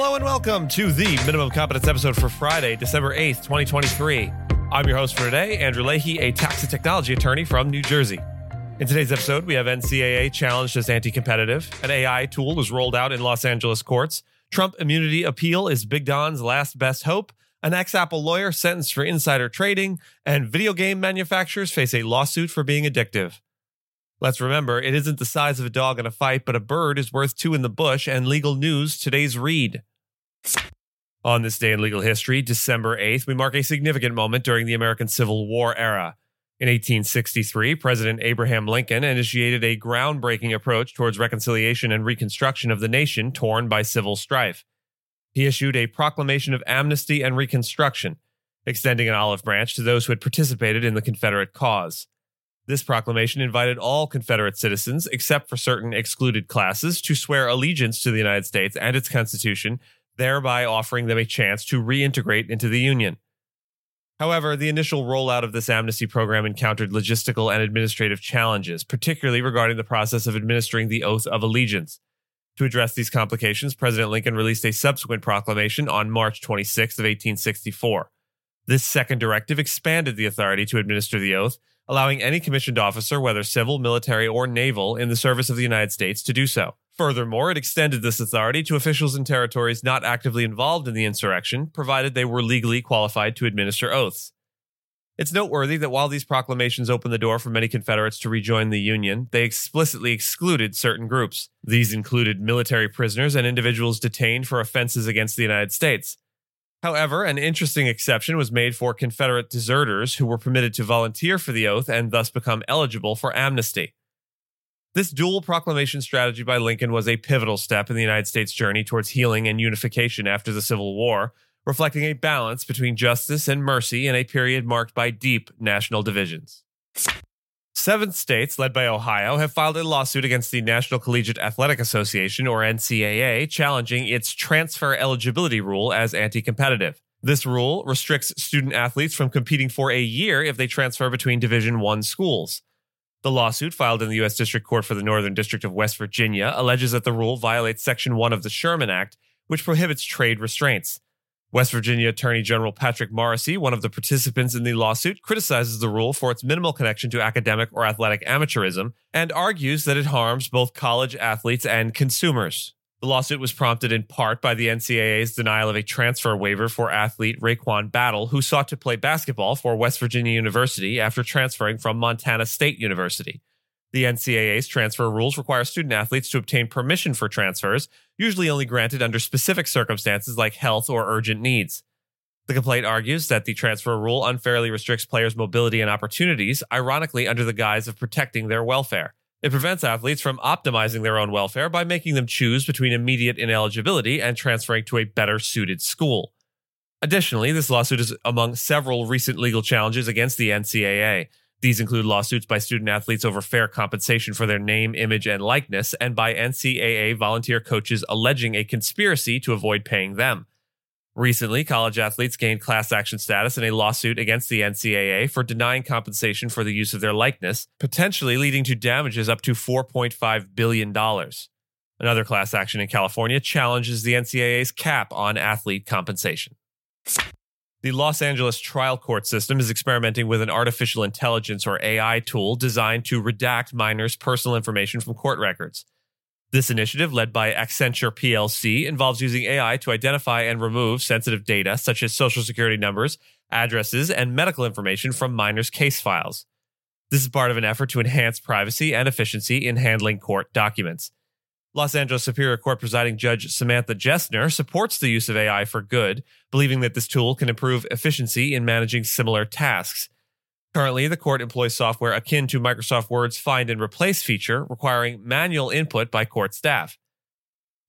Hello and welcome to the Minimum Competence episode for Friday, December 8th, 2023. I'm your host for today, Andrew Leahy, a tax and technology attorney from New Jersey. In today's episode, we have NCAA challenged as anti-competitive, an AI tool was rolled out in Los Angeles courts, Trump immunity appeal is Big Don's last best hope, an ex-Apple lawyer sentenced for insider trading, and video game manufacturers face a lawsuit for being addictive. Let's remember, it isn't the size of a dog in a fight, but a bird is worth two in the bush, and legal news, today's read. On this day in legal history, December 8th, we mark a significant moment during the American Civil War era. In 1863, President Abraham Lincoln initiated a groundbreaking approach towards reconciliation and reconstruction of the nation torn by civil strife. He issued a proclamation of amnesty and reconstruction, extending an olive branch to those who had participated in the Confederate cause. This proclamation invited all Confederate citizens, except for certain excluded classes, to swear allegiance to the United States and its Constitution, thereby offering them a chance to reintegrate into the Union. However, the initial rollout of this amnesty program encountered logistical and administrative challenges, particularly regarding the process of administering the Oath of Allegiance. To address these complications, President Lincoln released a subsequent proclamation on March 26th of 1864. This second directive expanded the authority to administer the oath, allowing any commissioned officer, whether civil, military, or naval, in the service of the United States to do so. Furthermore, it extended this authority to officials in territories not actively involved in the insurrection, provided they were legally qualified to administer oaths. It's noteworthy that while these proclamations opened the door for many Confederates to rejoin the Union, they explicitly excluded certain groups. These included military prisoners and individuals detained for offenses against the United States. However, an interesting exception was made for Confederate deserters who were permitted to volunteer for the oath and thus become eligible for amnesty. This dual proclamation strategy by Lincoln was a pivotal step in the United States' journey towards healing and unification after the Civil War, reflecting a balance between justice and mercy in a period marked by deep national divisions. 7 states, led by Ohio, have filed a lawsuit against the National Collegiate Athletic Association, or NCAA, challenging its transfer eligibility rule as anti-competitive. This rule restricts student athletes from competing for a year if they transfer between Division I schools. The lawsuit, filed in the U.S. District Court for the Northern District of West Virginia, alleges that the rule violates Section 1 of the Sherman Act, which prohibits trade restraints. West Virginia Attorney General Patrick Morrissey, one of the participants in the lawsuit, criticizes the rule for its minimal connection to academic or athletic amateurism and argues that it harms both college athletes and consumers. The lawsuit was prompted in part by the NCAA's denial of a transfer waiver for athlete RaeQuan Battle, who sought to play basketball for West Virginia University after transferring from Montana State University. The NCAA's transfer rules require student-athletes to obtain permission for transfers, usually only granted under specific circumstances like health or urgent needs. The complaint argues that the transfer rule unfairly restricts players' mobility and opportunities, ironically under the guise of protecting their welfare. It prevents athletes from optimizing their own welfare by making them choose between immediate ineligibility and transferring to a better-suited school. Additionally, this lawsuit is among several recent legal challenges against the NCAA. These include lawsuits by student-athletes over fair compensation for their name, image, and likeness, and by NCAA volunteer coaches alleging a conspiracy to avoid paying them. Recently, college athletes gained class action status in a lawsuit against the NCAA for denying compensation for the use of their likeness, potentially leading to damages up to $4.5 billion. Another class action in California challenges the NCAA's cap on athlete compensation. The Los Angeles trial court system is experimenting with an artificial intelligence or AI tool designed to redact minors' personal information from court records. This initiative, led by Accenture PLC, involves using AI to identify and remove sensitive data such as social security numbers, addresses, and medical information from minors' case files. This is part of an effort to enhance privacy and efficiency in handling court documents. Los Angeles Superior Court presiding Judge Samantha Jessner supports the use of AI for good, believing that this tool can improve efficiency in managing similar tasks. Currently, the court employs software akin to Microsoft Word's find and replace feature, requiring manual input by court staff.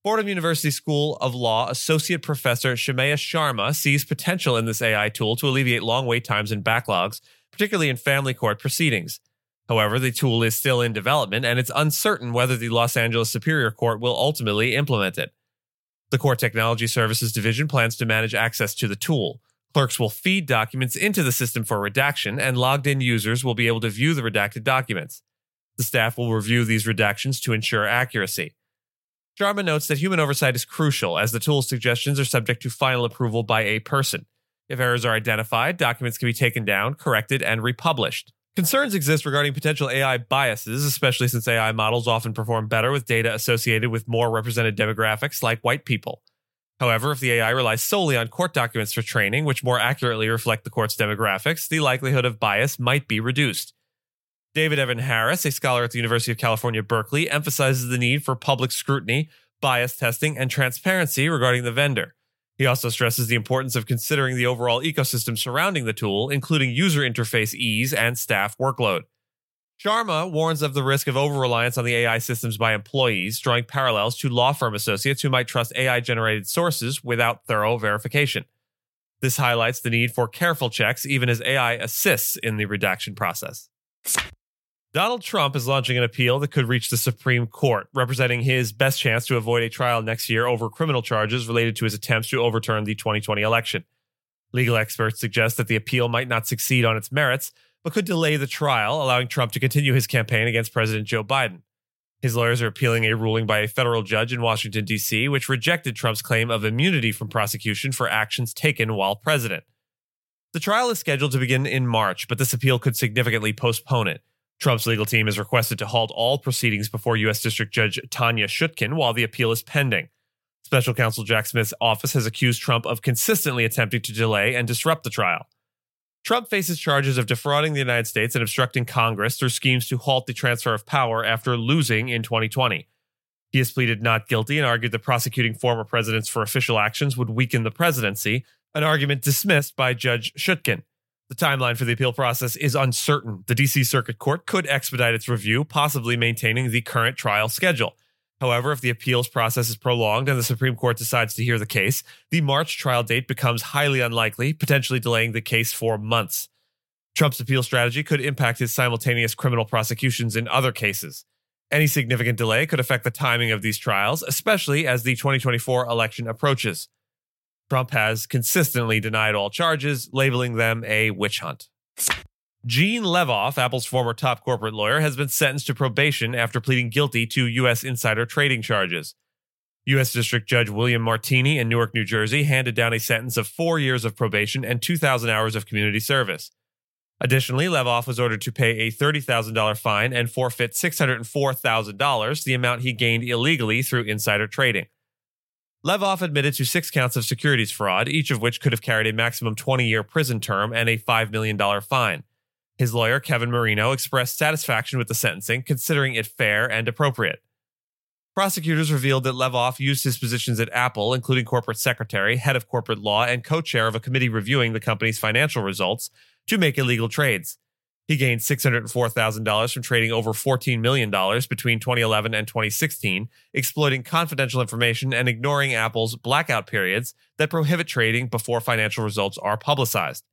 Fordham University School of Law Associate Professor Shamaya Sharma sees potential in this AI tool to alleviate long wait times and backlogs, particularly in family court proceedings. However, the tool is still in development, and it's uncertain whether the Los Angeles Superior Court will ultimately implement it. The Court Technology Services Division plans to manage access to the tool. Clerks will feed documents into the system for redaction, and logged-in users will be able to view the redacted documents. The staff will review these redactions to ensure accuracy. Sharma notes that human oversight is crucial, as the tool's suggestions are subject to final approval by a person. If errors are identified, documents can be taken down, corrected, and republished. Concerns exist regarding potential AI biases, especially since AI models often perform better with data associated with more represented demographics like white people. However, if the AI relies solely on court documents for training, which more accurately reflect the court's demographics, the likelihood of bias might be reduced. David Evan Harris, a scholar at the University of California, Berkeley, emphasizes the need for public scrutiny, bias testing, and transparency regarding the vendor. He also stresses the importance of considering the overall ecosystem surrounding the tool, including user interface ease and staff workload. Sharma warns of the risk of over-reliance on the AI systems by employees, drawing parallels to law firm associates who might trust AI-generated sources without thorough verification. This highlights the need for careful checks, even as AI assists in the redaction process. Donald Trump is launching an appeal that could reach the Supreme Court, representing his best chance to avoid a trial next year over criminal charges related to his attempts to overturn the 2020 election. Legal experts suggest that the appeal might not succeed on its merits, but could delay the trial, allowing Trump to continue his campaign against President Joe Biden. His lawyers are appealing a ruling by a federal judge in Washington, D.C., which rejected Trump's claim of immunity from prosecution for actions taken while president. The trial is scheduled to begin in March, but this appeal could significantly postpone it. Trump's legal team has requested to halt all proceedings before U.S. District Judge Tanya Chutkan while the appeal is pending. Special Counsel Jack Smith's office has accused Trump of consistently attempting to delay and disrupt the trial. Trump faces charges of defrauding the United States and obstructing Congress through schemes to halt the transfer of power after losing in 2020. He has pleaded not guilty and argued that prosecuting former presidents for official actions would weaken the presidency, an argument dismissed by Judge Chutkan. The timeline for the appeal process is uncertain. The D.C. Circuit Court could expedite its review, possibly maintaining the current trial schedule. However, if the appeals process is prolonged and the Supreme Court decides to hear the case, the March trial date becomes highly unlikely, potentially delaying the case for months. Trump's appeal strategy could impact his simultaneous criminal prosecutions in other cases. Any significant delay could affect the timing of these trials, especially as the 2024 election approaches. Trump has consistently denied all charges, labeling them a witch hunt. Gene Levoff, Apple's former top corporate lawyer, has been sentenced to probation after pleading guilty to U.S. insider trading charges. U.S. District Judge William Martini in Newark, New Jersey, handed down a sentence of 4 years of probation and 2,000 hours of community service. Additionally, Levoff was ordered to pay a $30,000 fine and forfeit $604,000, the amount he gained illegally through insider trading. Levoff admitted to 6 counts of securities fraud, each of which could have carried a maximum 20-year prison term and a $5 million fine. His lawyer, Kevin Marino, expressed satisfaction with the sentencing, considering it fair and appropriate. Prosecutors revealed that Levoff used his positions at Apple, including corporate secretary, head of corporate law, and co-chair of a committee reviewing the company's financial results, to make illegal trades. He gained $604,000 from trading over $14 million between 2011 and 2016, exploiting confidential information and ignoring Apple's blackout periods that prohibit trading before financial results are publicized.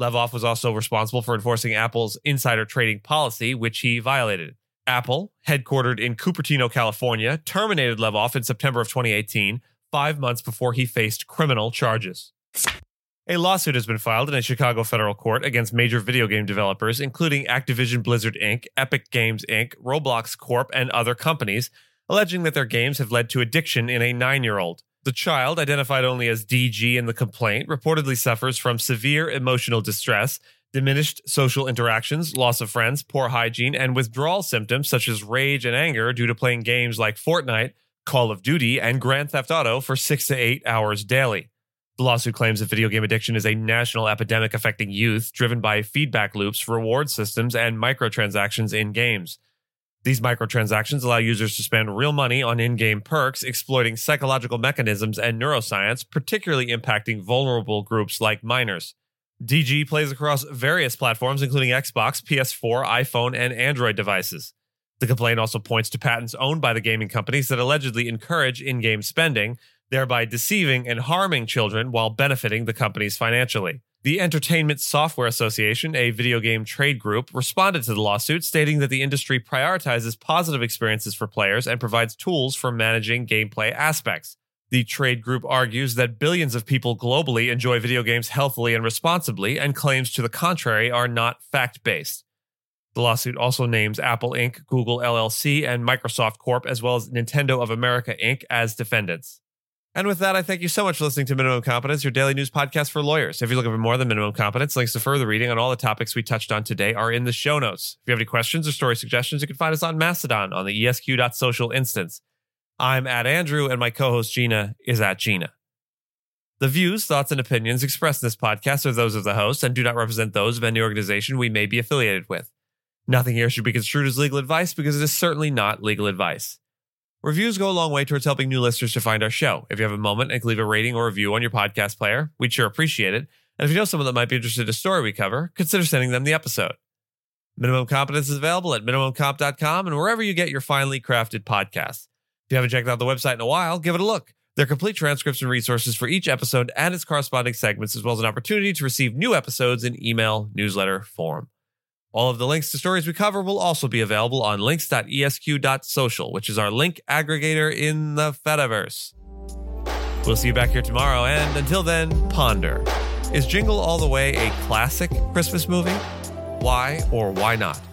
Levoff was also responsible for enforcing Apple's insider trading policy, which he violated. Apple, headquartered in Cupertino, California, terminated Levoff in September of 2018, 5 months before he faced criminal charges. A lawsuit has been filed in a Chicago federal court against major video game developers, including Activision Blizzard Inc., Epic Games Inc., Roblox Corp., and other companies, alleging that their games have led to addiction in a 9-year-old. The child, identified only as DG in the complaint, reportedly suffers from severe emotional distress, diminished social interactions, loss of friends, poor hygiene, and withdrawal symptoms such as rage and anger due to playing games like Fortnite, Call of Duty, and Grand Theft Auto for 6 to 8 hours daily. The lawsuit claims that video game addiction is a national epidemic affecting youth, driven by feedback loops, reward systems, and microtransactions in games. These microtransactions allow users to spend real money on in-game perks, exploiting psychological mechanisms and neuroscience, particularly impacting vulnerable groups like minors. DG plays across various platforms, including Xbox, PS4, iPhone, and Android devices. The complaint also points to patents owned by the gaming companies that allegedly encourage in-game spending, thereby deceiving and harming children while benefiting the companies financially. The Entertainment Software Association, a video game trade group, responded to the lawsuit, stating that the industry prioritizes positive experiences for players and provides tools for managing gameplay aspects. The trade group argues that billions of people globally enjoy video games healthily and responsibly, and claims to the contrary are not fact-based. The lawsuit also names Apple Inc., Google LLC, and Microsoft Corp., as well as Nintendo of America Inc. as defendants. And with that, I thank you so much for listening to Minimum Competence, your daily news podcast for lawyers. If you're looking for more than Minimum Competence, links to further reading on all the topics we touched on today are in the show notes. If you have any questions or story suggestions, you can find us on Mastodon on the esq.social instance. I'm at Andrew, and my co-host Gina is at Gina. The views, thoughts, and opinions expressed in this podcast are those of the host and do not represent those of any organization we may be affiliated with. Nothing here should be construed as legal advice because it is certainly not legal advice. Reviews go a long way towards helping new listeners to find our show. If you have a moment and can leave a rating or review on your podcast player, we'd sure appreciate it. And if you know someone that might be interested in a story we cover, consider sending them the episode. Minimum Competence is available at minimumcomp.com and wherever you get your finely crafted podcasts. If you haven't checked out the website in a while, give it a look. There are complete transcripts and resources for each episode and its corresponding segments, as well as an opportunity to receive new episodes in email newsletter form. All of the links to stories we cover will also be available on links.esq.social, which is our link aggregator in the Fediverse. We'll see you back here tomorrow, and until then, ponder. Is Jingle All the Way a classic Christmas movie? Why or why not?